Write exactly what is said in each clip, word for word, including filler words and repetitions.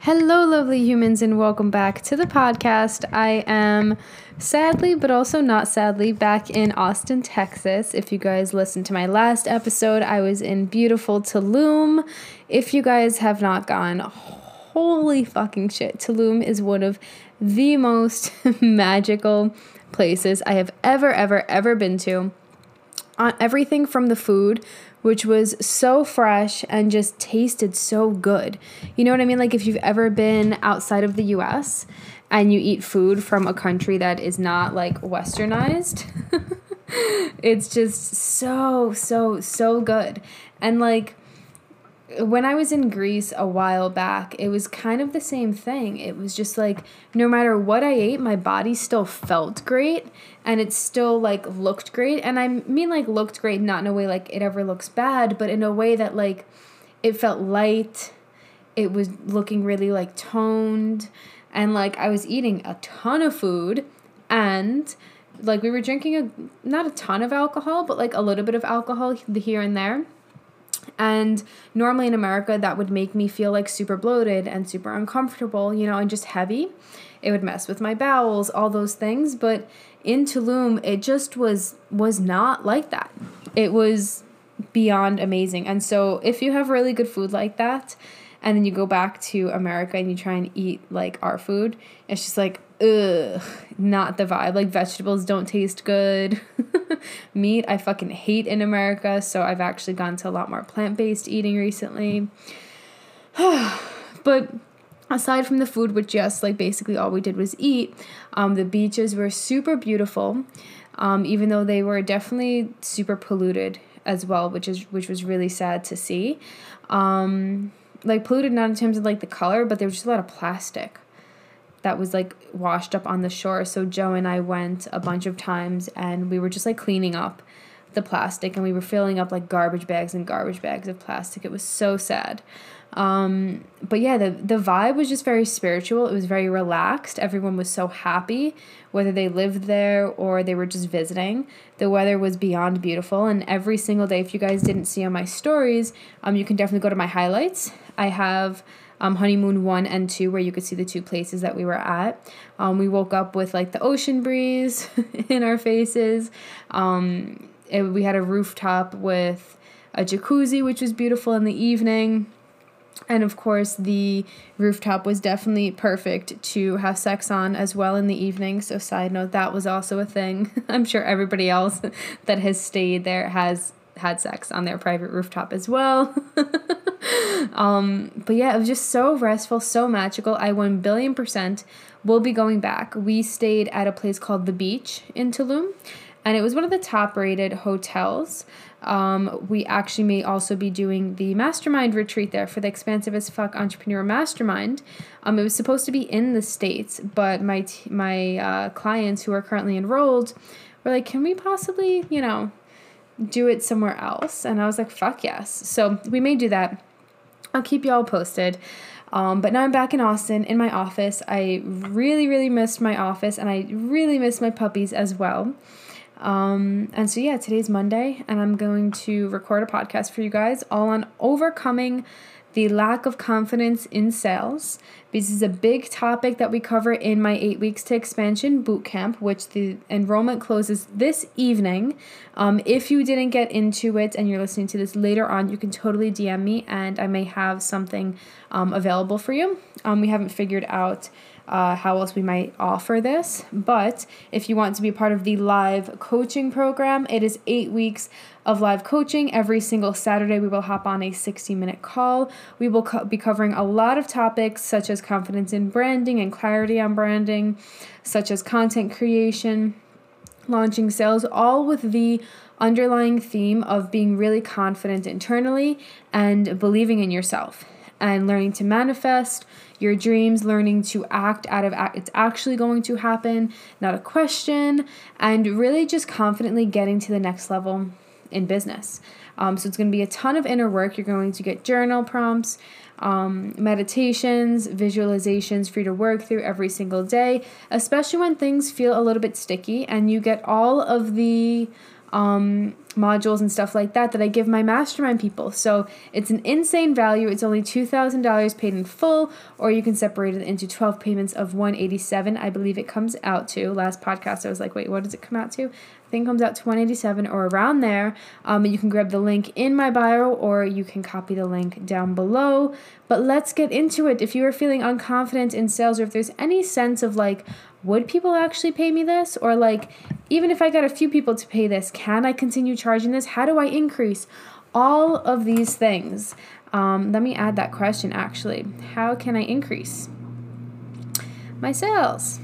Hello, lovely humans, and welcome back to the podcast. I am sadly, but also not sadly, back in Austin, Texas. If you guys listened to my last episode, I was in beautiful Tulum. If you guys have not gone, holy fucking shit, Tulum is one of the most magical places I have ever, ever, ever been to. On everything from the food, which was so fresh and just tasted so good. You know what I mean? Like if you've ever been outside of the U S and you eat food from a country that is not like westernized, it's just so, so, so good. And like when I was in Greece a while back, it was kind of the same thing. It was just like no matter what I ate, my body still felt great. And it still, like, looked great. And I mean, like, looked great not in a way, like, it ever looks bad, but in a way that, like, it felt light. It was looking really, like, toned. And, like, I was eating a ton of food. And, like, we were drinking a not a ton of alcohol, but, like, a little bit of alcohol here and there. And normally in America, that would make me feel, like, super bloated and super uncomfortable, you know, and just heavy. It would mess with my bowels, all those things, but in Tulum, it just was was not like that. It was beyond amazing. And so if you have really good food like that, and then you go back to America and you try and eat like our food, it's just like, ugh, not the vibe. Like vegetables don't taste good. Meat, I fucking hate in America. So I've actually gone to a lot more plant-based eating recently. But aside from the food, which yes, like basically all we did was eat, um, the beaches were super beautiful, um, even though they were definitely super polluted as well, which is which was really sad to see. Um, like polluted not in terms of like the color, but there was just a lot of plastic that was like washed up on the shore. So Joe and I went a bunch of times and we were just like cleaning up the plastic and we were filling up like garbage bags and garbage bags of plastic. It was so sad. Um, but yeah, the, the vibe was just very spiritual. It was very relaxed. Everyone was so happy, whether they lived there or they were just visiting. The weather was beyond beautiful. And every single day, if you guys didn't see on my stories, um, you can definitely go to my highlights. I have, um, honeymoon one and two, where you could see the two places that we were at. Um, we woke up with like the ocean breeze in our faces. Um, it, we had a rooftop with a jacuzzi, which was beautiful in the evening. And of course, the rooftop was definitely perfect to have sex on as well in the evening. So side note, that was also a thing. I'm sure everybody else that has stayed there has had sex on their private rooftop as well. um, but yeah, it was just so restful, so magical. I one billion percent will be going back. We stayed at a place called The Beach in Tulum. And it was one of the top rated hotels. Um, we actually may also be doing the mastermind retreat there for the Expansive as Fuck Entrepreneur Mastermind. Um, it was supposed to be in the States, but my t- my uh, clients who are currently enrolled were like, can we possibly, you know, do it somewhere else? And I was like, fuck yes. So we may do that. I'll keep y'all posted. Um, but now I'm back in Austin in my office. I really, really missed my office and I really missed my puppies as well. Um, and so yeah, today's Monday and I'm going to record a podcast for you guys all on overcoming the lack of confidence in sales. This is a big topic that we cover in my eight weeks to expansion bootcamp, which the enrollment closes this evening. Um, if you didn't get into it and you're listening to this later on, you can totally D M me and I may have something, um, available for you. Um, we haven't figured out Uh, how else we might offer this. But if you want to be a part of the live coaching program, it is eight weeks of live coaching. Every single Saturday, we will hop on a sixty minute call. We will co- be covering a lot of topics such as confidence in branding and clarity on branding, such as content creation, launching sales, all with the underlying theme of being really confident internally and believing in yourself and learning to manifest your dreams, learning to act out of it's actually going to happen, not a question, and really just confidently getting to the next level in business. Um, so it's going to be a ton of inner work. You're going to get journal prompts, um, meditations, visualizations for you to work through every single day, especially when things feel a little bit sticky, and you get all of the um, modules and stuff like that that I give my mastermind people. So it's an insane value. It's only two thousand dollars paid in full, or you can separate it into twelve payments of one hundred eighty-seven dollars. I believe it comes out to, last podcast I was like, wait, what does it come out to? I think it comes out to one hundred eighty-seven dollars or around there. Um, you can grab the link in my bio, or you can copy the link down below. But let's get into it. If you are feeling unconfident in sales, or if there's any sense of like, would people actually pay me this? Or like, even if I got a few people to pay this, can I continue charging this? How do I increase? All of these things. Um, let me add that question actually. How can I increase my sales?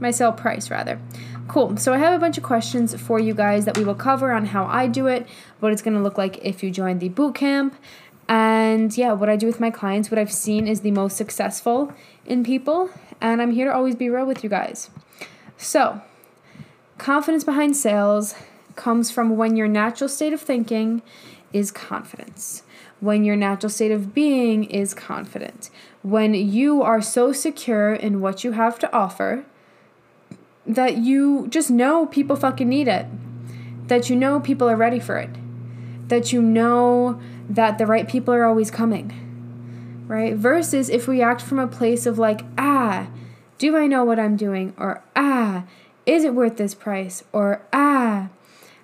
My sale price rather. Cool. So I have a bunch of questions for you guys that we will cover on how I do it, what it's going to look like if you join the boot camp, and yeah, what I do with my clients, what I've seen is the most successful in people, and I'm here to always be real with you guys. So confidence behind sales comes from when your natural state of thinking is confidence, when your natural state of being is confident, when you are so secure in what you have to offer that you just know people fucking need it, that you know people are ready for it, that you know that the right people are always coming, right? Versus if we act from a place of like, ah, do I know what I'm doing? Or ah, is it worth this price? Or ah,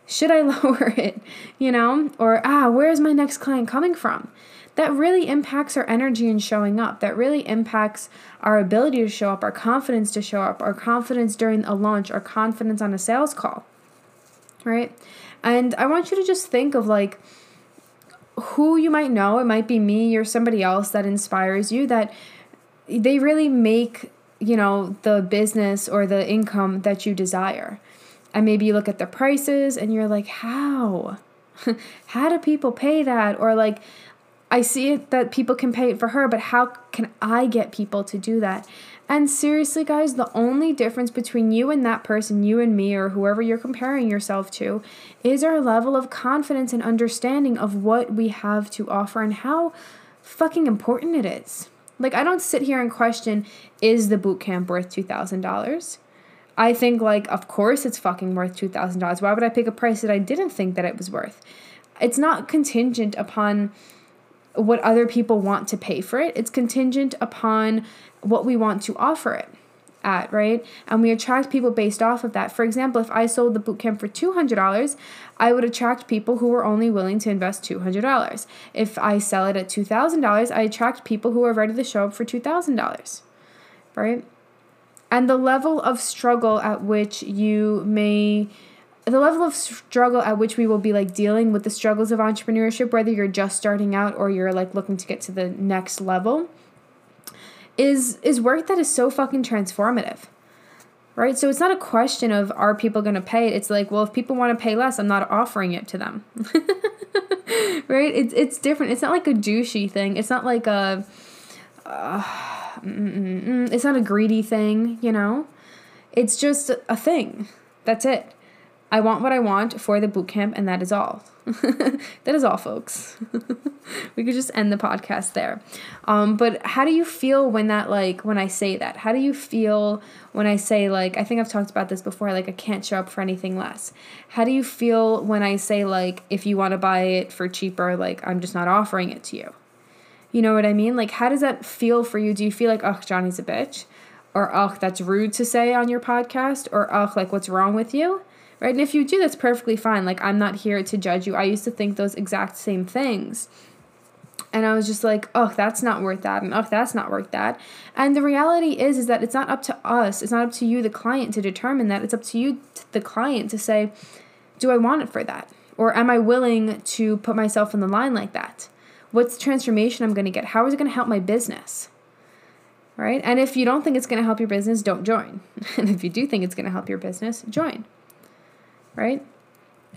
should I lower it? You know? Or ah, where is my next client coming from? That really impacts our energy in showing up. That really impacts our ability to show up, our confidence to show up, our confidence during a launch, our confidence on a sales call, right? And I want you to just think of like who you might know. It might be me or somebody else that inspires you, that they really make, you know, the business or the income that you desire. And maybe you look at the prices and you're like, how? How do people pay that? Or like, I see it that people can pay it for her, but how can I get people to do that? And seriously, guys, the only difference between you and that person, you and me, or whoever you're comparing yourself to, is our level of confidence and understanding of what we have to offer and how fucking important it is. Like, I don't sit here and question, is the bootcamp worth two thousand dollars? I think, like, of course it's fucking worth two thousand dollars. Why would I pick a price that I didn't think that it was worth? It's not contingent upon what other people want to pay for it. It's contingent upon what we want to offer it at, right? And we attract people based off of that. For example, if I sold the bootcamp for two hundred dollars, I would attract people who are only willing to invest two hundred dollars. If I sell it at two thousand dollars, I attract people who are ready to show up for two thousand dollars, right? And the level of struggle at which you may The level of struggle at which we will be like dealing with the struggles of entrepreneurship, whether you're just starting out or you're like looking to get to the next level, is is work that is so fucking transformative, right? So it's not a question of are people going to pay it? It's like, well, if people want to pay less, I'm not offering it to them, right? It's it's different. It's not like a douchey thing. It's not like a, uh, mm, mm, it's not a greedy thing, you know? It's just a thing. That's it. I want what I want for the bootcamp, and that is all. That is all, folks. We could just end the podcast there. Um, but how do you feel when that, like, when I say that? How do you feel when I say, like, I think I've talked about this before, like, I can't show up for anything less. How do you feel when I say, like, if you want to buy it for cheaper, like, I'm just not offering it to you? You know what I mean? Like, how does that feel for you? Do you feel like, oh, Johnny's a bitch? Or, oh, that's rude to say on your podcast? Or, oh, like, what's wrong with you? Right? And if you do, that's perfectly fine. Like, I'm not here to judge you. I used to think those exact same things. And I was just like, oh, that's not worth that. And oh, that's not worth that. And the reality is, is that it's not up to us. It's not up to you, the client, to determine that. It's up to you, the client, to say, do I want it for that? Or am I willing to put myself in the line like that? What's the transformation I'm going to get? How is it going to help my business? Right? And if you don't think it's going to help your business, don't join. And if you do think it's going to help your business, join. right?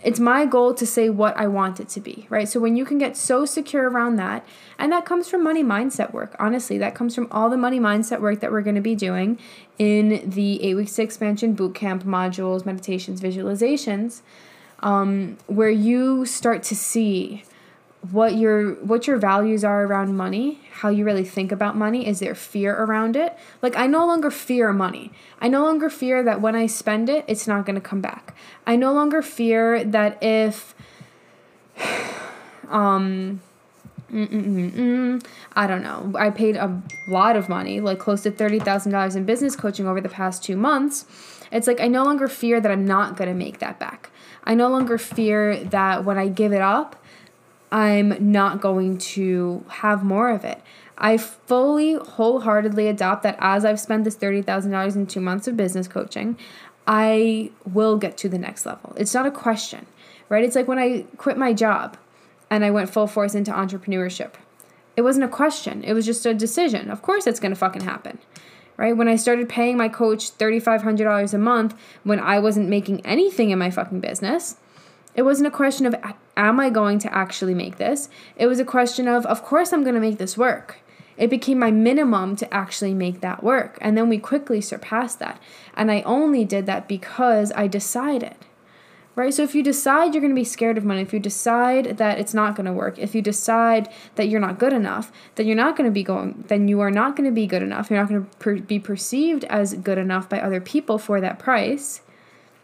It's my goal to say what I want it to be, right? So when you can get so secure around that, and that comes from money mindset work, honestly, that comes from all the money mindset work that we're going to be doing in the eight-week expansion, bootcamp, modules, meditations, visualizations, um, where you start to see what your what your values are around money, how you really think about money. Is there fear around it? Like, I no longer fear money. I no longer fear that when I spend it, it's not going to come back. I no longer fear that if, um, mm, mm, mm, mm, I don't know, I paid a lot of money, like close to thirty thousand dollars in business coaching over the past two months. It's like, I no longer fear that I'm not going to make that back. I no longer fear that when I give it up, I'm not going to have more of it. I fully, wholeheartedly adopt that as I've spent this thirty thousand dollars in two months of business coaching, I will get to the next level. It's not a question, right? It's like when I quit my job and I went full force into entrepreneurship. It wasn't a question. It was just a decision. Of course it's going to fucking happen, right? When I started paying my coach thirty-five hundred dollars a month when I wasn't making anything in my fucking business, it wasn't a question of, am I going to actually make this? It was a question of, of course I'm going to make this work. It became my minimum to actually make that work. And then we quickly surpassed that. And I only did that because I decided, right? So if you decide you're going to be scared of money, if you decide that it's not going to work, if you decide that you're not good enough, then you're not going to be going, then you are not going to be good enough. You're not going to per- be perceived as good enough by other people for that price.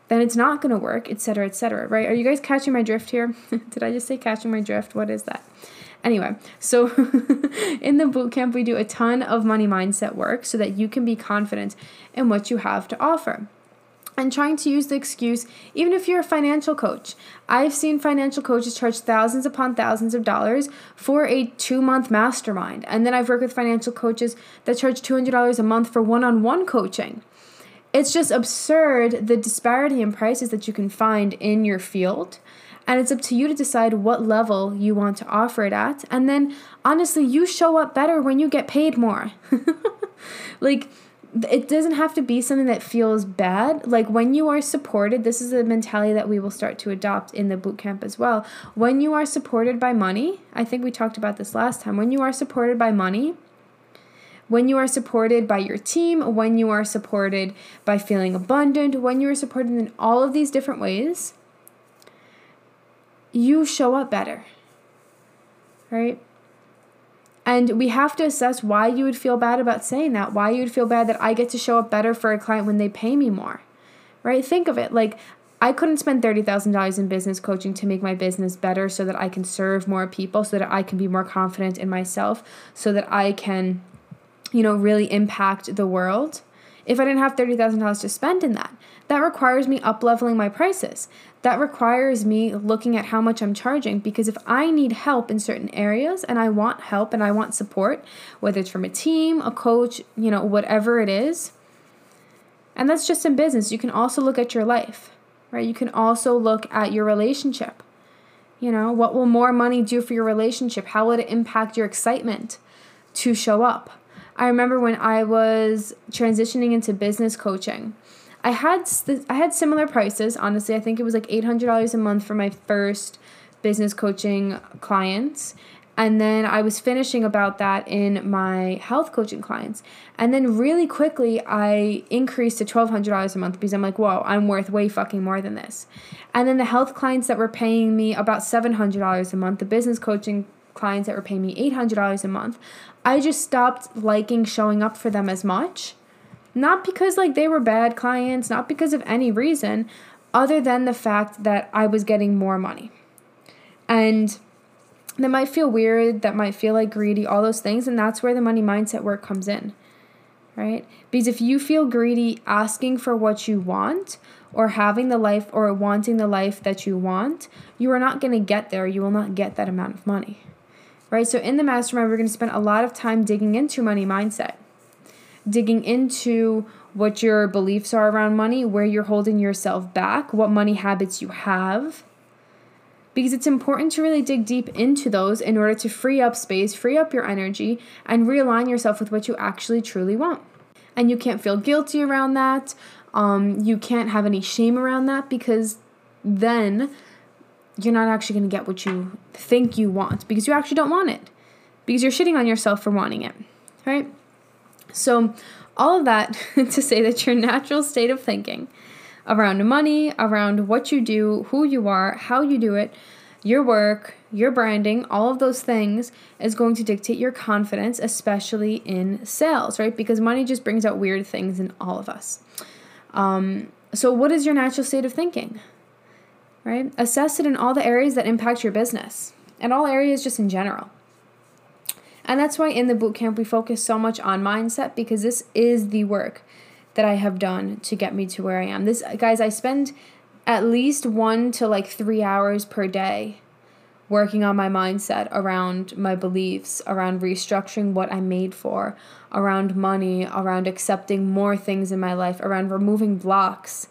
Then it's not going to work, et cetera, et cetera, right? Are you guys catching my drift here? Did I just say catching my drift? What is that? Anyway, so in the bootcamp, we do a ton of money mindset work so that you can be confident in what you have to offer. And trying to use the excuse, even if you're a financial coach. I've seen financial coaches charge thousands upon thousands of dollars for a two-month mastermind. And then I've worked with financial coaches that charge two hundred dollars a month for one-on-one coaching. It's just absurd, the disparity in prices that you can find in your field. And it's up to you to decide what level you want to offer it at. And then, honestly, you show up better when you get paid more. Like, it doesn't have to be something that feels bad. Like, when you are supported, this is a mentality that we will start to adopt in the bootcamp as well. When you are supported by money, I think we talked about this last time. When you are supported by money, when you are supported by your team, when you are supported by feeling abundant, when you are supported in all of these different ways, you show up better, right? And we have to assess why you would feel bad about saying that, why you would feel bad that I get to show up better for a client when they pay me more, right? Think of it like, I couldn't spend thirty thousand dollars in business coaching to make my business better so that I can serve more people, so that I can be more confident in myself, so that I can, you know, really impact the world. If I didn't have thirty thousand dollars to spend in that, that requires me up-leveling my prices. That requires me looking at how much I'm charging, because if I need help in certain areas and I want help and I want support, whether it's from a team, a coach, you know, whatever it is, and that's just in business. You can also look at your life, right? You can also look at your relationship. You know, what will more money do for your relationship? How will it impact your excitement to show up? I remember when I was transitioning into business coaching, I had I had similar prices. Honestly, I think it was like eight hundred dollars a month for my first business coaching clients. And then I was finishing about that in my health coaching clients. And then really quickly, I increased to twelve hundred dollars a month because I'm like, whoa, I'm worth way fucking more than this. And then the health clients that were paying me about seven hundred dollars a month, the business coaching clients that were paying me eight hundred dollars a month, I just stopped liking showing up for them as much. Not because like they were bad clients, not because of any reason other than the fact that I was getting more money. And that might feel weird, that might feel like greedy, all those things. And that's where the money mindset work comes in, right? Because if you feel greedy asking for what you want, or having the life or wanting the life that you want, you are not going to get there. You will not get that amount of money. Right, so in the mastermind, we're going to spend a lot of time digging into money mindset, digging into what your beliefs are around money, where you're holding yourself back, what money habits you have, because it's important to really dig deep into those in order to free up space, free up your energy, and realign yourself with what you actually truly want. And you can't feel guilty around that. Um, you can't have any shame around that because then you're not actually going to get what you think you want, because you actually don't want it, because you're shitting on yourself for wanting it, right? So all of that to say that your natural state of thinking around money, around what you do, who you are, how you do it, your work, your branding, all of those things is going to dictate your confidence, especially in sales, right? Because money just brings out weird things in all of us. Um, so what is your natural state of thinking, right? Assess it in all the areas that impact your business and all areas just in general. And that's why in the bootcamp, we focus so much on mindset, because this is the work that I have done to get me to where I am. This, guys, I spend at least one to like three hours per day working on my mindset around my beliefs, around restructuring what I'm made for, around money, around accepting more things in my life, around removing blocks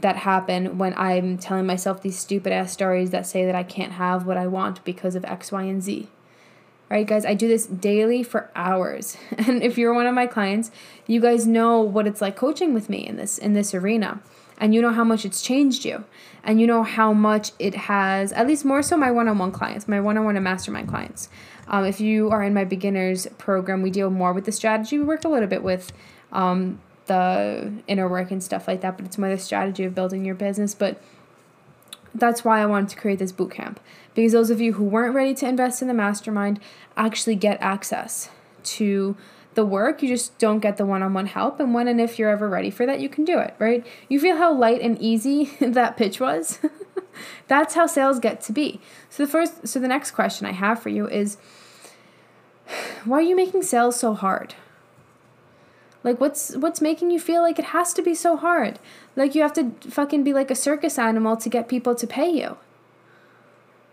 that happen when I'm telling myself these stupid ass stories that say that I can't have what I want because of X, Y, and Z. Right, guys, I do this daily for hours. And if you're one of my clients, you guys know what it's like coaching with me in this in this arena. And you know how much it's changed you. And you know how much it has, at least more so my one-on-one clients, my one-on-one and mastermind clients. Um, if you are in my beginners program, we deal more with the strategy. We work a little bit with um, the inner work and stuff like that, but it's more the strategy of building your business. But that's why I wanted to create this bootcamp, because those of you who weren't ready to invest in the mastermind actually get access to the work. You just don't get the one-on-one help. And when and if you're ever ready for that, you can do it, right? You feel how light and easy that pitch was? That's how sales get to be. So the first, so the next question I have for you is, why are you making sales so hard? Like, what's what's making you feel like it has to be so hard? Like, you have to fucking be like a circus animal to get people to pay you,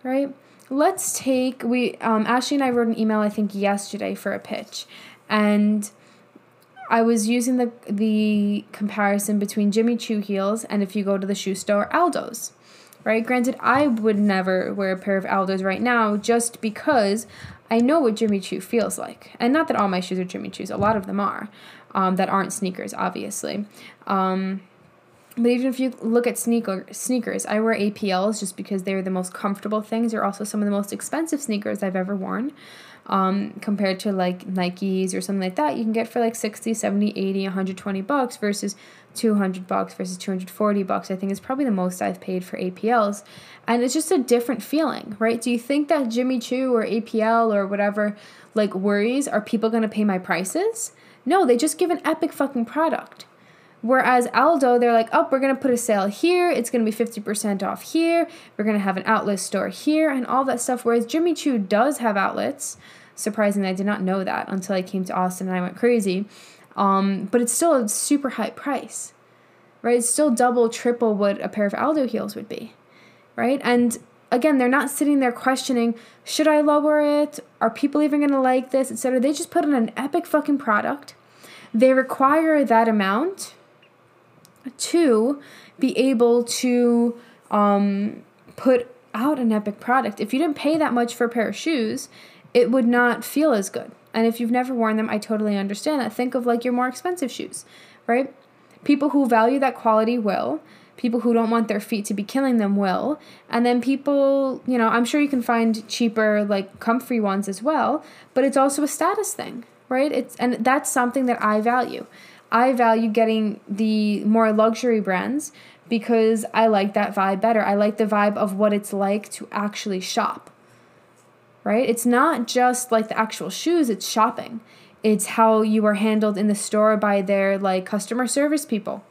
right? Let's take, we um, Ashley and I wrote an email, I think, yesterday for a pitch. And I was using the the comparison between Jimmy Choo heels and, if you go to the shoe store, Aldo's, right? Granted, I would never wear a pair of Aldo's right now just because I know what Jimmy Choo feels like. And not that all my shoes are Jimmy Choos. A lot of them are. Um, that aren't sneakers, obviously. Um, but even if you look at sneaker sneakers, I wear A P Ls just because they're the most comfortable things. They're also some of the most expensive sneakers I've ever worn, um, compared to like Nikes or something like that. You can get for like sixty, seventy, eighty, one hundred twenty bucks versus two hundred bucks versus two hundred forty bucks, I think, is probably the most I've paid for A P Ls. And it's just a different feeling, right? Do you think that Jimmy Choo or A P L or whatever, like, worries, are people going to pay my prices? No, they just give an epic fucking product. Whereas Aldo, they're like, oh, we're going to put a sale here. It's going to be fifty percent off here. We're going to have an outlet store here and all that stuff. Whereas Jimmy Choo does have outlets. Surprisingly, I did not know that until I came to Austin and I went crazy. Um, but it's still a super high price, right? It's still double, triple what a pair of Aldo heels would be, right? And again, they're not sitting there questioning, should I lower it? Are people even going to like this, et cetera? They just put in an epic fucking product. They require that amount to be able to um, put out an epic product. If you didn't pay that much for a pair of shoes, it would not feel as good. And if you've never worn them, I totally understand that. Think of like your more expensive shoes, right? People who value that quality will. People who don't want their feet to be killing them will. And then people, you know, I'm sure you can find cheaper, like, comfy ones as well. But it's also a status thing, right? It's, and that's something that I value. I value getting the more luxury brands because I like that vibe better. I like the vibe of what it's like to actually shop, right? It's not just, like, the actual shoes. It's shopping. It's how you are handled in the store by their, like, customer service people.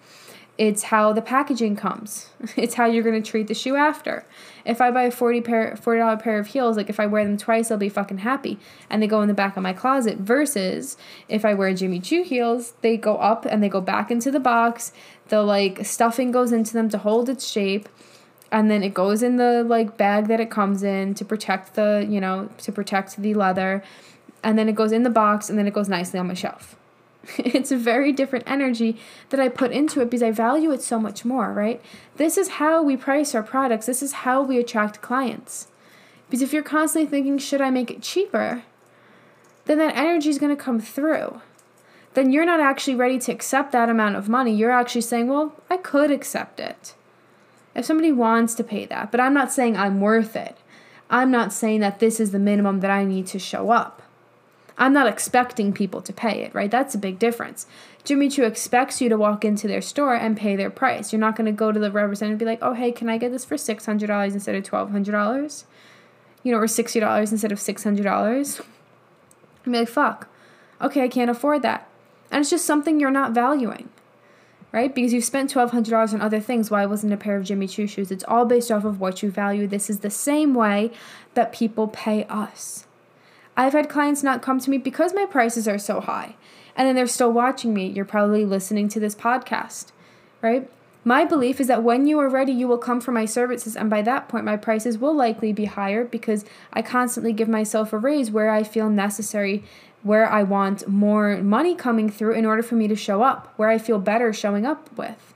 It's how the packaging comes. It's how you're going to treat the shoe after. If I buy a forty pair, forty dollars pair of heels, like, if I wear them twice, I'll be fucking happy. And they go in the back of my closet versus if I wear Jimmy Choo heels, they go up and they go back into the box. The, like, stuffing goes into them to hold its shape. And then it goes in the, like, bag that it comes in to protect the, you know, to protect the leather. And then it goes in the box and then it goes nicely on my shelf. It's a very different energy that I put into it because I value it so much more, right? This is how we price our products. This is how we attract clients. Because if you're constantly thinking, should I make it cheaper? Then that energy is going to come through. Then you're not actually ready to accept that amount of money. You're actually saying, well, I could accept it. If somebody wants to pay that, but I'm not saying I'm worth it. I'm not saying that this is the minimum that I need to show up. I'm not expecting people to pay it, right? That's a big difference. Jimmy Choo expects you to walk into their store and pay their price. You're not going to go to the representative and be like, oh, hey, can I get this for six hundred dollars instead of twelve hundred dollars? You know, or sixty dollars instead of six hundred dollars? And be like, fuck, okay, I can't afford that. And it's just something you're not valuing, right? Because you've spent twelve hundred dollars on other things. Why wasn't a pair of Jimmy Choo shoes? It's all based off of what you value. This is the same way that people pay us. I've had clients not come to me because my prices are so high, and then they're still watching me. You're probably listening to this podcast, right? My belief is that when you are ready, you will come for my services, and by that point, my prices will likely be higher because I constantly give myself a raise where I feel necessary, where I want more money coming through in order for me to show up, where I feel better showing up with,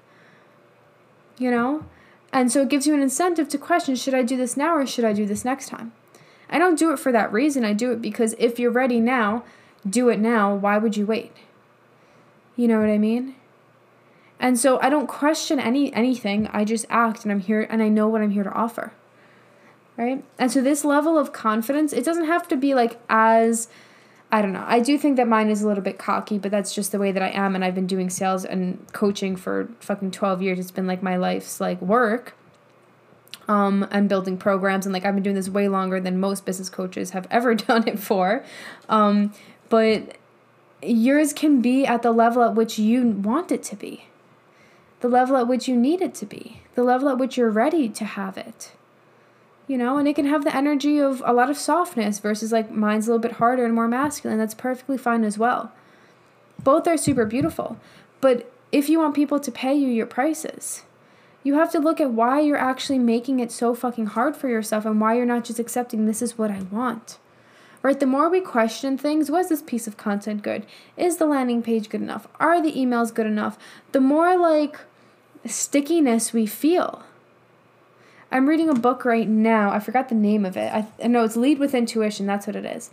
you know? And so it gives you an incentive to question, should I do this now or should I do this next time? I don't do it for that reason. I do it because if you're ready now, do it now. Why would you wait? You know what I mean? And so I don't question any anything. I just act, and I'm here, and I know what I'm here to offer, right? And so this level of confidence, it doesn't have to be like as, I don't know. I do think that mine is a little bit cocky, but that's just the way that I am, and I've been doing sales and coaching for fucking twelve years. It's been like my life's like work. Um, and building programs, and like I've been doing this way longer than most business coaches have ever done it for. Um, but yours can be at the level at which you want it to be, the level at which you need it to be, the level at which you're ready to have it, you know, and it can have the energy of a lot of softness versus like mine's a little bit harder and more masculine. That's perfectly fine as well. Both are super beautiful, but if you want people to pay you your prices, you have to look at why you're actually making it so fucking hard for yourself and why you're not just accepting this is what I want, right? The more we question things, was this piece of content good? Is the landing page good enough? Are the emails good enough? The more like stickiness we feel. I'm reading a book right now. I forgot the name of it. I, I know it's Lead with Intuition. That's what it is.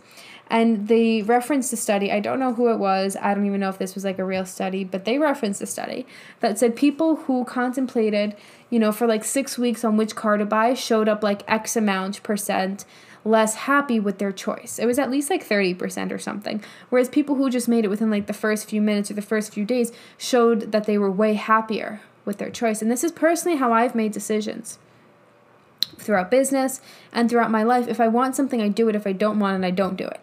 And they referenced the study. I don't know who it was. I don't even know if this was like a real study, but they referenced a study that said people who contemplated, you know, for like six weeks on which car to buy showed up like X amount percent less happy with their choice. It was at least like thirty percent or something. Whereas people who just made it within like the first few minutes or the first few days showed that they were way happier with their choice. And this is personally how I've made decisions throughout business and throughout my life. If I want something, I do it. If I don't want it, I don't do it.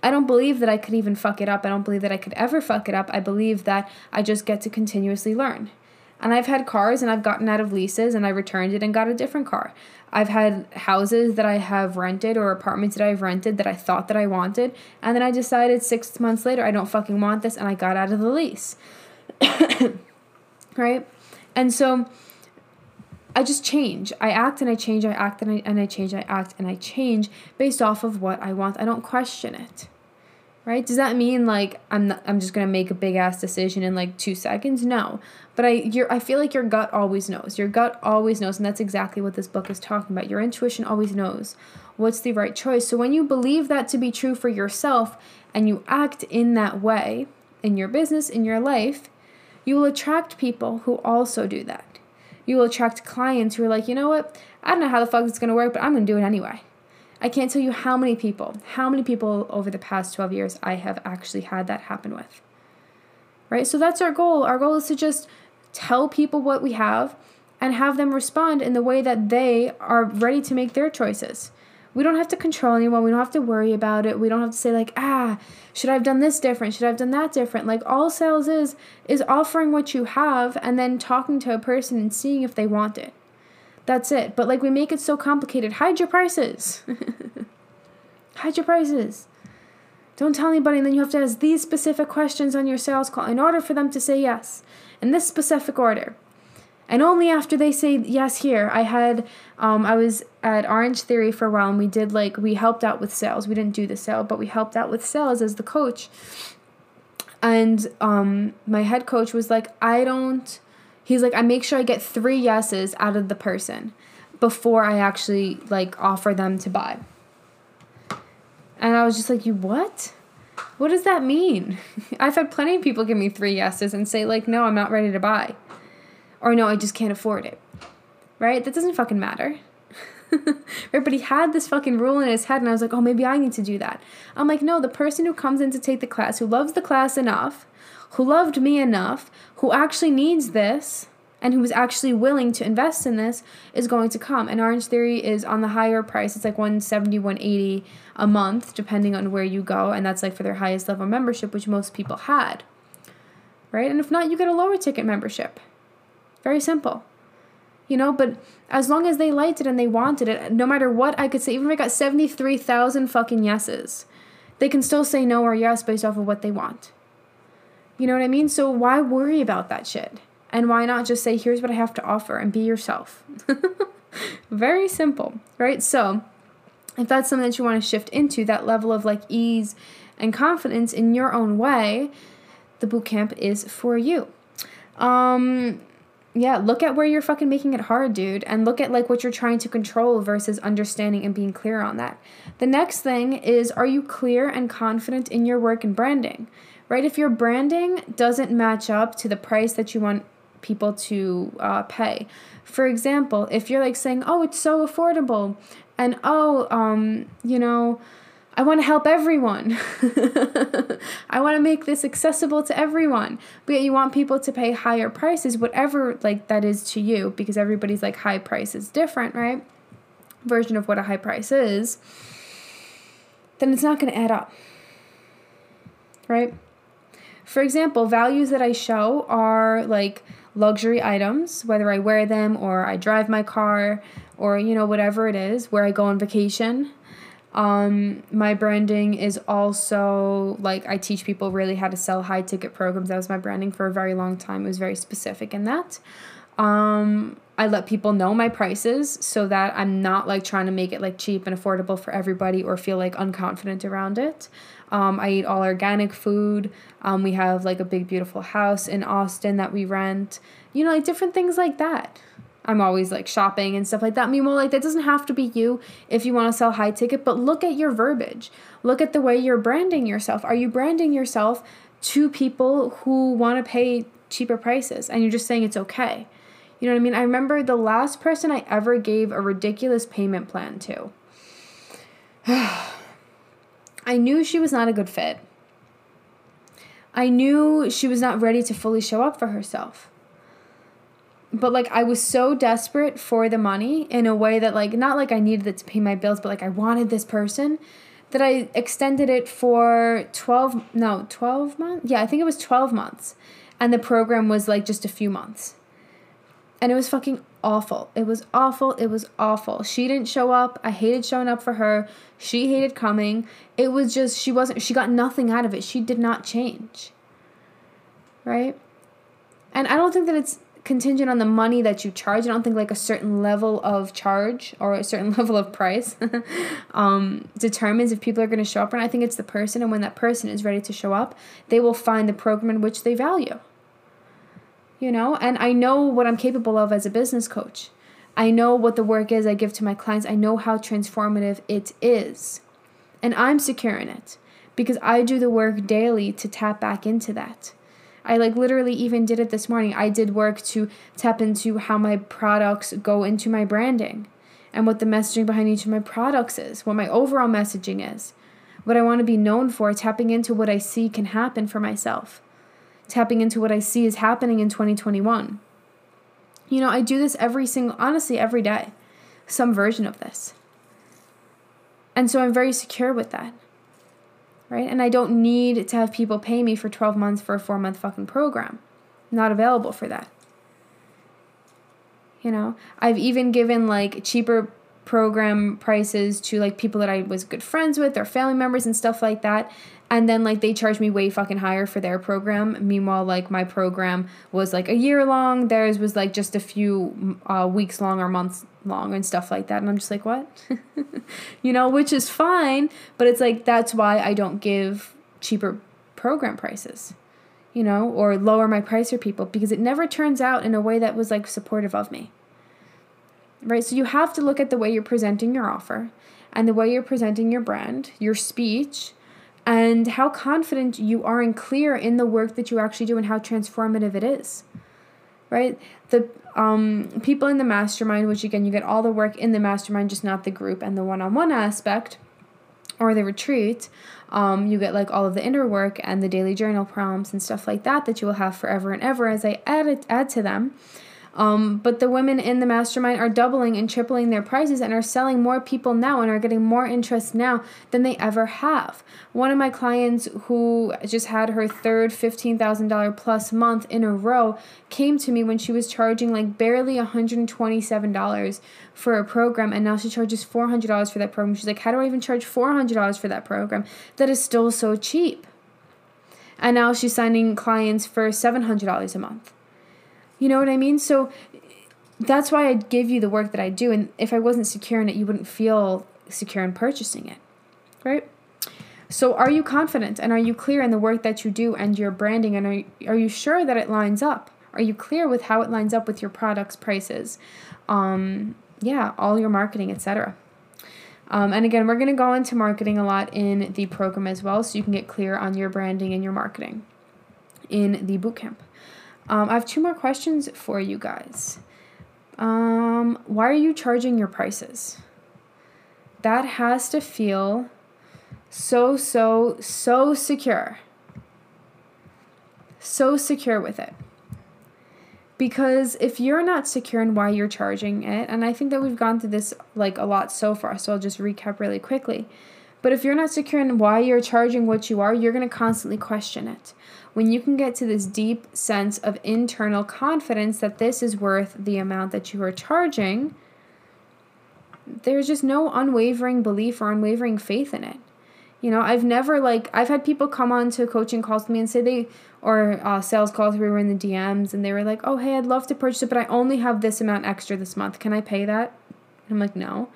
I don't believe that I could even fuck it up. I don't believe that I could ever fuck it up. I believe that I just get to continuously learn. And I've had cars and I've gotten out of leases and I returned it and got a different car. I've had houses that I have rented or apartments that I've rented that I thought that I wanted. And then I decided six months later, I don't fucking want this. And I got out of the lease. Right? And so I just change. I act and I change, I act and I, and I change, I act and I change based off of what I want. I don't question it, right? Does that mean like I'm not, I'm just going to make a big ass decision in like two seconds? No, but I you're, I feel like your gut always knows. Your gut always knows, and that's exactly what this book is talking about. Your intuition always knows what's the right choice. So when you believe that to be true for yourself and you act in that way in your business, in your life, you will attract people who also do that. You will attract clients who are like, you know what? I don't know how the fuck it's going to work, but I'm going to do it anyway. I can't tell you how many people, how many people over the past twelve years I have actually had that happen with, right? So that's our goal. Our goal is to just tell people what we have and have them respond in the way that they are ready to make their choices. We don't have to control anyone. We don't have to worry about it. We don't have to say like, ah, should I have done this different? Should I have done that different? Like all sales is, is offering what you have and then talking to a person and seeing if they want it. That's it. But like we make it so complicated. Hide your prices. Hide your prices. Don't tell anybody. And then you have to ask these specific questions on your sales call in order for them to say yes in this specific order. And only after they say yes here, I had, um, I was at Orange Theory for a while and we did like, we helped out with sales. We didn't do the sale, but we helped out with sales as the coach. And um, my head coach was like, I don't, he's like, I make sure I get three yeses out of the person before I actually like offer them to buy. And I was just like, you what? What does that mean? I've had plenty of people give me three yeses and say like, no, I'm not ready to buy. Or no, I just can't afford it. right? That doesn't fucking matter. Right? But he had this fucking rule in his head, and I was like, oh, maybe I need to do that. I'm like, no, the person who comes in to take the class, who loves the class enough, who loved me enough, who actually needs this, and who is actually willing to invest in this, is going to come. And Orange Theory is on the higher price. It's like one seventy, one eighty a month, depending on where you go. And that's like for their highest level membership, which most people had, right? And if not, you get a lower ticket membership. Very simple, you know, but as long as they liked it and they wanted it, no matter what I could say, even if I got seventy-three thousand fucking yeses, they can still say no or yes based off of what they want. You know what I mean? So why worry about that shit? And why not just say, here's what I have to offer, and be yourself? Very simple, right? So if that's something that you want to shift into, that level of like ease and confidence in your own way, the bootcamp is for you. Um, yeah, look at where you're fucking making it hard, dude. And look at like what you're trying to control versus understanding and being clear on that. The next thing is, are you clear and confident in your work and branding, right? If your branding doesn't match up to the price that you want people to uh, pay. For example, if you're like saying, oh, it's so affordable, and oh, um, you know, I want to help everyone. I want to make this accessible to everyone. But yet you want people to pay higher prices, whatever like that is to you, because everybody's like high price is different, right? Version of what a high price is, then it's not going to add up, right? For example, values that I show are like luxury items, whether I wear them or I drive my car or, you know, whatever it is, where I go on vacation. Um, my branding is also like I teach people really how to sell high ticket programs. That was my branding for a very long time. It was very specific in that. Um, I let people know my prices so that I'm not like trying to make it like cheap and affordable for everybody or feel like unconfident around it. Um, I eat all organic food. Um, we have like a big, beautiful house in Austin that we rent, you know, like different things like that. I'm always like shopping and stuff like that. Meanwhile, like that doesn't have to be you if you want to sell high ticket, but look at your verbiage. Look at the way you're branding yourself. Are you branding yourself to people who want to pay cheaper prices and you're just saying it's okay? You know what I mean? I remember the last person I ever gave a ridiculous payment plan to. I knew she was not a good fit. I knew she was not ready to fully show up for herself. But like I was so desperate for the money in a way that like, not like I needed it to pay my bills, but like I wanted this person that I extended it for twelve, no, twelve months. Yeah, I think it was twelve months. And the program was like just a few months. And it was fucking awful. It was awful. It was awful. She didn't show up. I hated showing up for her. She hated coming. It was just, she wasn't, she got nothing out of it. She did not change. Right? And I don't think that it's contingent on the money that you charge. I don't think like a certain level of charge or a certain level of price um, determines if people are going to show up. And I think it's the person. And when that person is ready to show up, they will find the program in which they value. You know, and I know what I'm capable of as a business coach. I know what the work is I give to my clients. I know how transformative it is. And I'm secure in it because I do the work daily to tap back into that. I like literally even did it this morning. I did work to tap into how my products go into my branding and what the messaging behind each of my products is, what my overall messaging is, what I want to be known for, tapping into what I see can happen for myself. Tapping into what I see is happening in twenty twenty-one. You know, I do this every single, honestly, every day, some version of this. And so I'm very secure with that, right? And I don't need to have people pay me for twelve months for a four-month fucking program. Not available for that. You know, I've even given like cheaper program prices to like people that I was good friends with or family members and stuff like that. And then like they charged me way fucking higher for their program. Meanwhile, like my program was like a year long. Theirs was like just a few uh, weeks long or months long and stuff like that. And I'm just like, what? You know, which is fine. But it's like, that's why I don't give cheaper program prices, you know, or lower my price for people because it never turns out in a way that was like supportive of me. Right, so you have to look at the way you're presenting your offer and the way you're presenting your brand, your speech, and how confident you are and clear in the work that you actually do and how transformative it is. right? The um, people in the mastermind, which again, you get all the work in the mastermind, just not the group and the one-on-one aspect, or the retreat, um, you get like all of the inner work and the daily journal prompts and stuff like that that you will have forever and ever as I add it, add to them. Um, but the women in the mastermind are doubling and tripling their prices and are selling more people now and are getting more interest now than they ever have. One of my clients who just had her third fifteen thousand dollars plus month in a row came to me when she was charging like barely one hundred twenty-seven dollars for a program, and now she charges four hundred dollars for that program. She's like, how do I even charge four hundred dollars for that program? That is still so cheap. And now she's signing clients for seven hundred dollars a month. You know what I mean? So that's why I give you the work that I do. And if I wasn't secure in it, you wouldn't feel secure in purchasing it, right? So are you confident, and are you clear in the work that you do and your branding? And are you, are you sure that it lines up? Are you clear with how it lines up with your products, prices? Um, yeah, all your marketing, et cetera. Um, and again, we're going to go into marketing a lot in the program as well, so you can get clear on your branding and your marketing in the bootcamp. Um, I have two more questions for you guys. Um, why are you charging your prices? That has to feel so, so, so secure. So secure with it. Because if you're not secure in why you're charging it, and I think that we've gone through this like a lot so far, so I'll just recap really quickly. But if you're not secure in why you're charging what you are, you're going to constantly question it. When you can get to this deep sense of internal confidence that this is worth the amount that you are charging, there's just no unwavering belief or unwavering faith in it. You know, I've never like, I've had people come on to coaching calls with me and say they, or uh, sales calls where we were in the D Ms, and they were like, oh, hey, I'd love to purchase it, but I only have this amount extra this month. Can I pay that? And I'm like, no.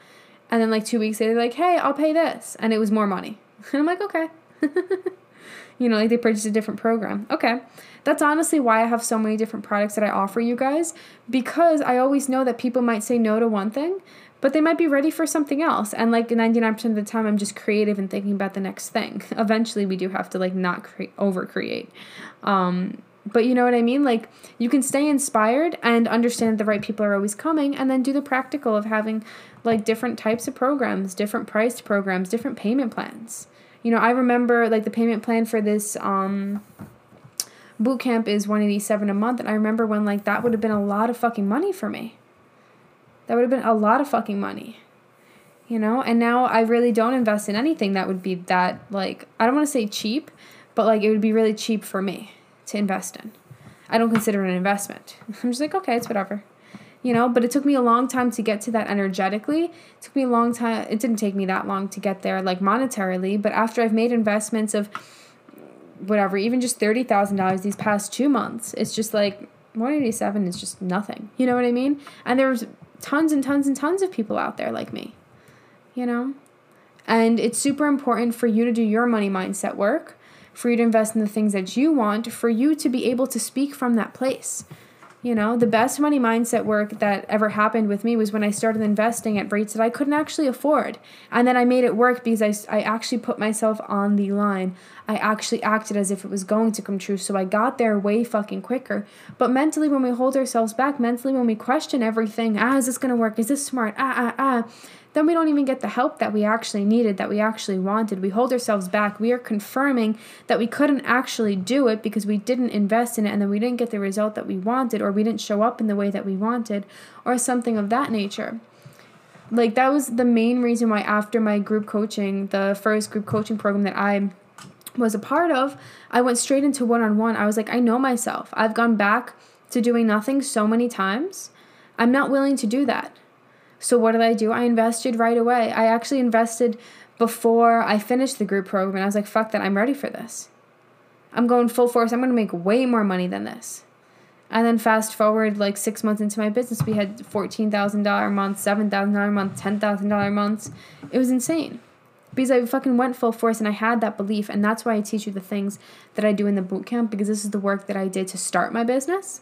And then like two weeks later, they're like, hey, I'll pay this. And it was more money. And I'm like, okay. You know, like they purchased a different program. Okay. That's honestly why I have so many different products that I offer you guys, because I always know that people might say no to one thing, but they might be ready for something else. And like ninety-nine percent of the time, I'm just creative and thinking about the next thing. Eventually we do have to like not cre- over create. Um, But you know what I mean? Like you can stay inspired and understand that the right people are always coming, and then do the practical of having like different types of programs, different priced programs, different payment plans. You know, I remember like the payment plan for this um, boot camp is one hundred eighty-seven dollars a month. And I remember when like that would have been a lot of fucking money for me. That would have been a lot of fucking money. You know, and now I really don't invest in anything that would be that like, I don't want to say cheap, but like it would be really cheap for me to invest in. I don't consider it an investment. I'm just like, okay, it's whatever. You know, but it took me a long time to get to that energetically. It took me a long time. It didn't take me that long to get there, like monetarily. But after I've made investments of whatever, even just thirty thousand dollars these past two months, it's just like one hundred eighty-seven dollars is just nothing. You know what I mean? And there's tons and tons and tons of people out there like me, you know? And it's super important for you to do your money mindset work, for you to invest in the things that you want, for you to be able to speak from that place. You know, the best money mindset work that ever happened with me was when I started investing at rates that I couldn't actually afford. And then I made it work because I, I actually put myself on the line. I actually acted as if it was going to come true. So I got there way fucking quicker. But mentally, when we hold ourselves back, mentally, when we question everything, ah, is this going to work? Is this smart? Ah, ah, ah. Then we don't even get the help that we actually needed, that we actually wanted. We hold ourselves back. We are confirming that we couldn't actually do it because we didn't invest in it, and then we didn't get the result that we wanted, or we didn't show up in the way that we wanted, or something of that nature. Like that was the main reason why after my group coaching, the first group coaching program that I was a part of, I went straight into one-on-one. I was like, I know myself. I've gone back to doing nothing so many times. I'm not willing to do that. So what did I do? I invested right away. I actually invested before I finished the group program. I was like, fuck that. I'm ready for this. I'm going full force. I'm going to make way more money than this. And then fast forward like six months into my business, we had fourteen thousand dollars months, seven thousand dollars months, ten thousand dollars months. It was insane because I fucking went full force and I had that belief. And that's why I teach you the things that I do in the bootcamp, because this is the work that I did to start my business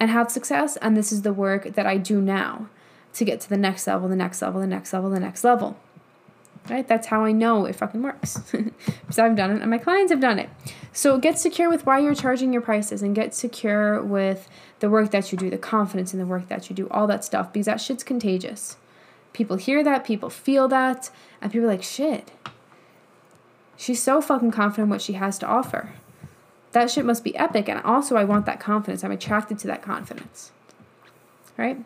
and have success. And this is the work that I do now to get to the next level, the next level, the next level, the next level. right? That's how I know it fucking works. Because I've done it and my clients have done it. So get secure with why you're charging your prices, and get secure with the work that you do, the confidence in the work that you do, all that stuff, because that shit's contagious. People hear that, people feel that, and people are like, shit, she's so fucking confident in what she has to offer. That shit must be epic. And also I want that confidence. I'm attracted to that confidence, right?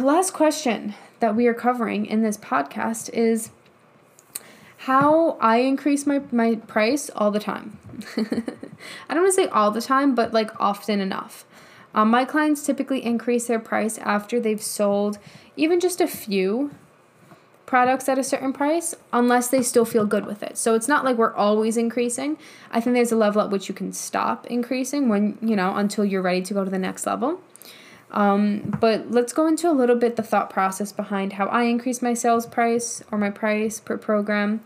Last question that we are covering in this podcast is how I increase my, my price all the time. I don't want to say all the time, but like often enough. Um, my clients typically increase their price after they've sold even just a few products at a certain price, unless they still feel good with it. So it's not like we're always increasing. I think there's a level at which you can stop increasing when, you know, until you're ready to go to the next level. Um, but let's go into a little bit the thought process behind how I increase my sales price or my price per program.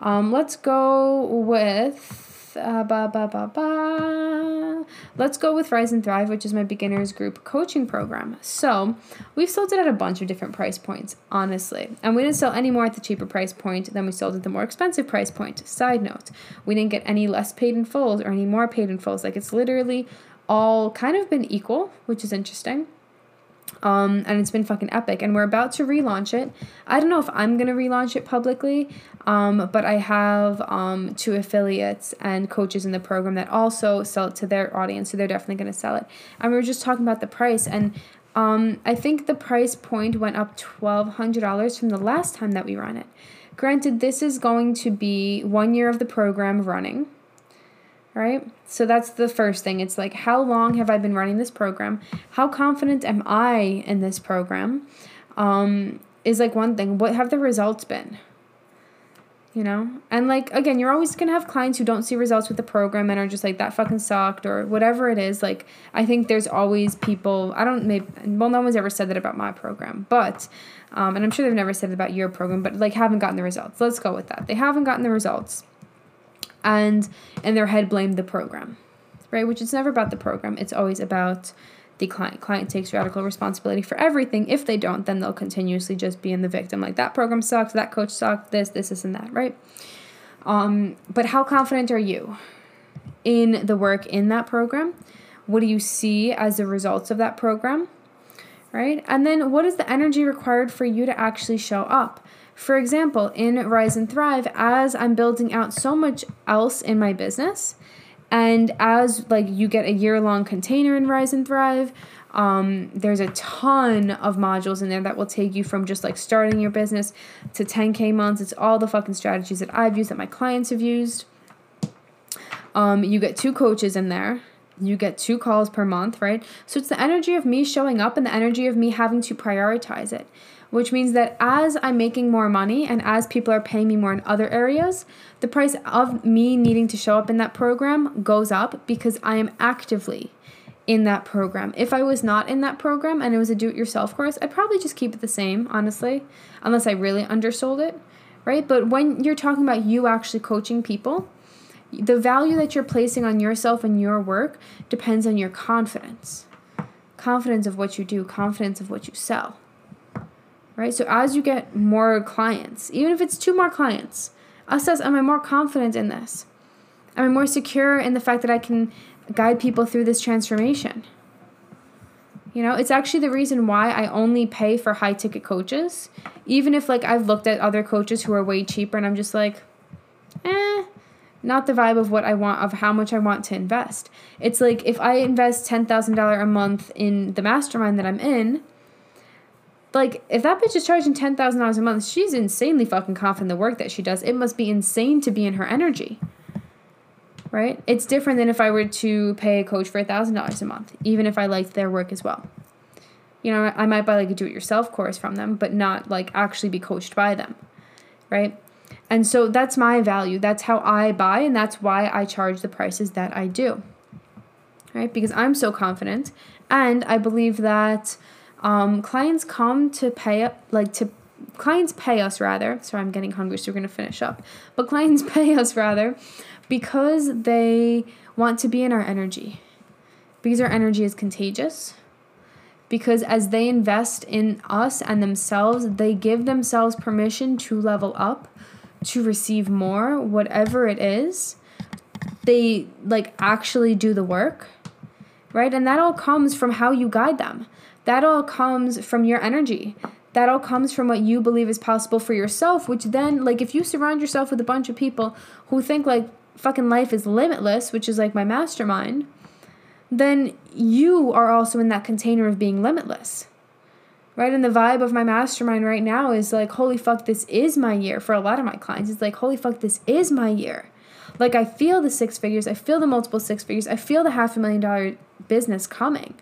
Um, let's go with, uh, ba, ba, ba, ba. let's go with Rise and Thrive, which is my beginners group coaching program. So we've sold it at a bunch of different price points, honestly. And we didn't sell any more at the cheaper price point than we sold at the more expensive price point. Side note, we didn't get any less paid in fulls or any more paid in fulls. Like, it's literally all kind of been equal, which is interesting. Um, and it's been fucking epic. And we're about to relaunch it. I don't know if I'm going to relaunch it publicly, um, but I have um, two affiliates and coaches in the program that also sell it to their audience. So they're definitely going to sell it. And we were just talking about the price. And um, I think the price point went up twelve hundred dollars from the last time that we ran it. Granted, this is going to be one year of the program running. Right? So that's the first thing. It's like, how long have I been running this program? How confident am I in this program? Um, is like one thing. What have the results been? You know? And like, again, you're always going to have clients who don't see results with the program and are just like, that fucking sucked, or whatever it is. Like, I think there's always people, I don't, maybe, well, no one's ever said that about my program, but, um, and I'm sure they've never said it about your program, but like, haven't gotten the results. Let's go with that. They haven't gotten the results. And in their head, blame the program, right? Which is never about the program. It's always about the client. Client takes radical responsibility for everything. If they don't, then they'll continuously just be in the victim. Like, that program sucks, that coach sucked, this, this, this, and that, right? Um, but how confident are you in the work in that program? What do you see as the results of that program, right? And then what is the energy required for you to actually show up? For example, in Rise and Thrive, as I'm building out so much else in my business, and as like you get a year-long container in Rise and Thrive, um, there's a ton of modules in there that will take you from just like starting your business to ten K months. It's all the fucking strategies that I've used, that my clients have used. Um, you get two coaches in there. You get two calls per month, right? So it's the energy of me showing up and the energy of me having to prioritize it. Which means that as I'm making more money and as people are paying me more in other areas, the price of me needing to show up in that program goes up because I am actively in that program. If I was not in that program and it was a do-it-yourself course, I'd probably just keep it the same, honestly, unless I really undersold it, right? But when you're talking about you actually coaching people, the value that you're placing on yourself and your work depends on your confidence. Confidence of what you do, confidence of what you sell. Right? So as you get more clients, even if it's two more clients, assess, am I more confident in this? Am I more secure in the fact that I can guide people through this transformation? You know, it's actually the reason why I only pay for high ticket coaches. Even if like I've looked at other coaches who are way cheaper and I'm just like, eh, not the vibe of what I want, of how much I want to invest. It's like, if I invest ten thousand dollars a month in the mastermind that I'm in, like, if that bitch is charging ten thousand dollars a month, she's insanely fucking confident in the work that she does. It must be insane to be in her energy, right? It's different than if I were to pay a coach for one thousand dollars a month, even if I liked their work as well. You know, I might buy, like, a do-it-yourself course from them, but not, like, actually be coached by them, right? And so that's my value. That's how I buy, and that's why I charge the prices that I do, right? Because I'm so confident, and I believe that... Um, clients come to pay up, like to clients pay us rather. Sorry, I'm getting hungry, so we're going to finish up. But clients pay us rather because they want to be in our energy, because our energy is contagious, because as they invest in us and themselves, they give themselves permission to level up, to receive more, whatever it is. They like actually do the work, right? And that all comes from how you guide them. That all comes from your energy. That all comes from what you believe is possible for yourself, which then, like, if you surround yourself with a bunch of people who think like fucking life is limitless, which is like my mastermind, then you are also in that container of being limitless, right? And the vibe of my mastermind right now is like, holy fuck, this is my year. For a lot of my clients, it's like, holy fuck, this is my year. Like, I feel the six figures. I feel the multiple six figures. I feel the half a million dollar business coming,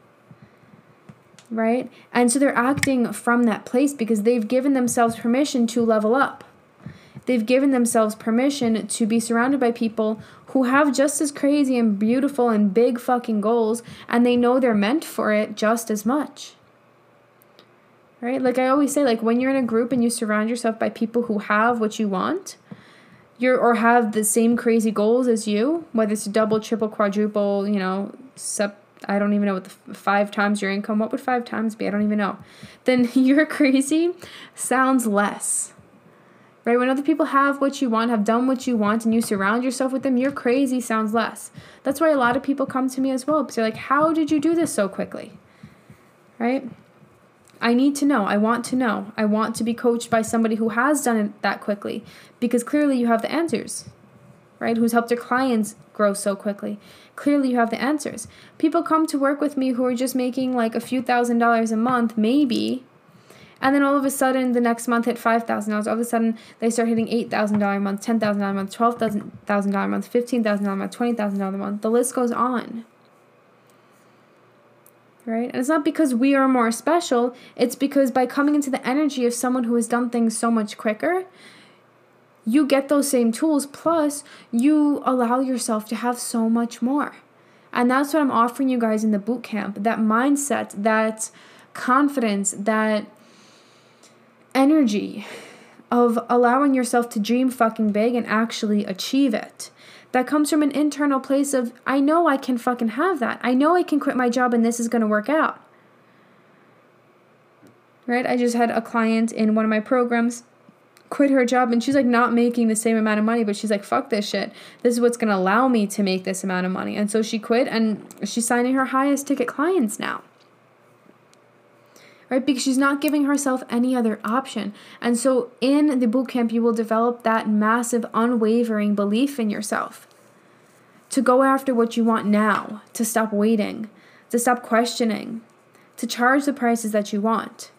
right? And so they're acting from that place because they've given themselves permission to level up. They've given themselves permission to be surrounded by people who have just as crazy and beautiful and big fucking goals, and they know they're meant for it just as much, right? Like I always say, like when you're in a group and you surround yourself by people who have what you want, you're or have the same crazy goals as you, whether it's double, triple, quadruple, you know, sep- I don't even know what the f- five times your income, what would five times be? I don't even know. Then your crazy sounds less. Right? When other people have what you want, have done what you want, and you surround yourself with them, your crazy sounds less. That's why a lot of people come to me as well, because they're like, how did you do this so quickly? Right? I need to know. I want to know. I want to be coached by somebody who has done it that quickly, because clearly you have the answers, right? Who's helped their clients grow so quickly. Clearly you have the answers. People come to work with me who are just making like a few thousand dollars a month, maybe, and then all of a sudden, the next month hit five thousand dollars. All of a sudden, they start hitting eight thousand dollars a month, ten thousand dollars a month, twelve thousand dollars a month, fifteen thousand dollars a month, twenty thousand dollars a month. The list goes on, right? And it's not because we are more special. It's because by coming into the energy of someone who has done things so much quicker, you get those same tools. Plus, you allow yourself to have so much more. And that's what I'm offering you guys in the boot camp. That mindset, that confidence, that energy of allowing yourself to dream fucking big and actually achieve it. That comes from an internal place of, I know I can fucking have that. I know I can quit my job and this is going to work out. Right? I just had a client in one of my programs quit her job, and she's like not making the same amount of money, but she's like, fuck this shit. This is what's going to allow me to make this amount of money. And so she quit, and she's signing her highest ticket clients now. Right? Because she's not giving herself any other option. And so in the bootcamp, you will develop that massive, unwavering belief in yourself to go after what you want now, to stop waiting, to stop questioning, to charge the prices that you want,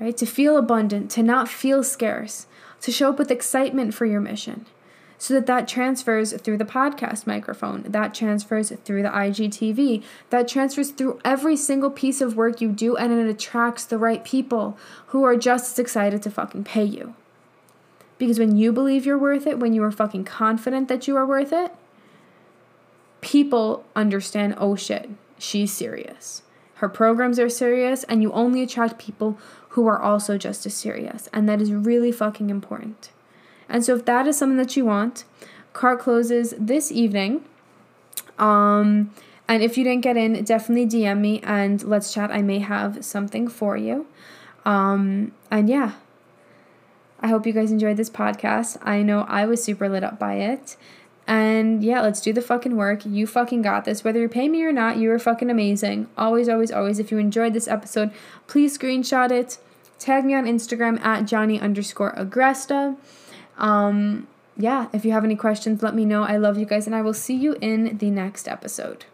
right? To feel abundant, to not feel scarce, to show up with excitement for your mission, so that that transfers through the podcast microphone, that transfers through the I G T V, that transfers through every single piece of work you do, and it attracts the right people who are just as excited to fucking pay you. Because when you believe you're worth it, when you are fucking confident that you are worth it, people understand, oh shit, she's serious. Her programs are serious, and you only attract people who are also just as serious. And that is really fucking important. And so if that is something that you want, cart closes this evening. Um, and if you didn't get in, definitely D M me and let's chat. I may have something for you. Um, and yeah, I hope you guys enjoyed this podcast. I know I was super lit up by it. And yeah, let's do the fucking work. You fucking got this. Whether you pay me or not, you are fucking amazing. Always, always, always. If you enjoyed this episode, please screenshot it. Tag me on Instagram at Johnny underscore Agresta. Um, yeah, if you have any questions, let me know. I love you guys, and I will see you in the next episode.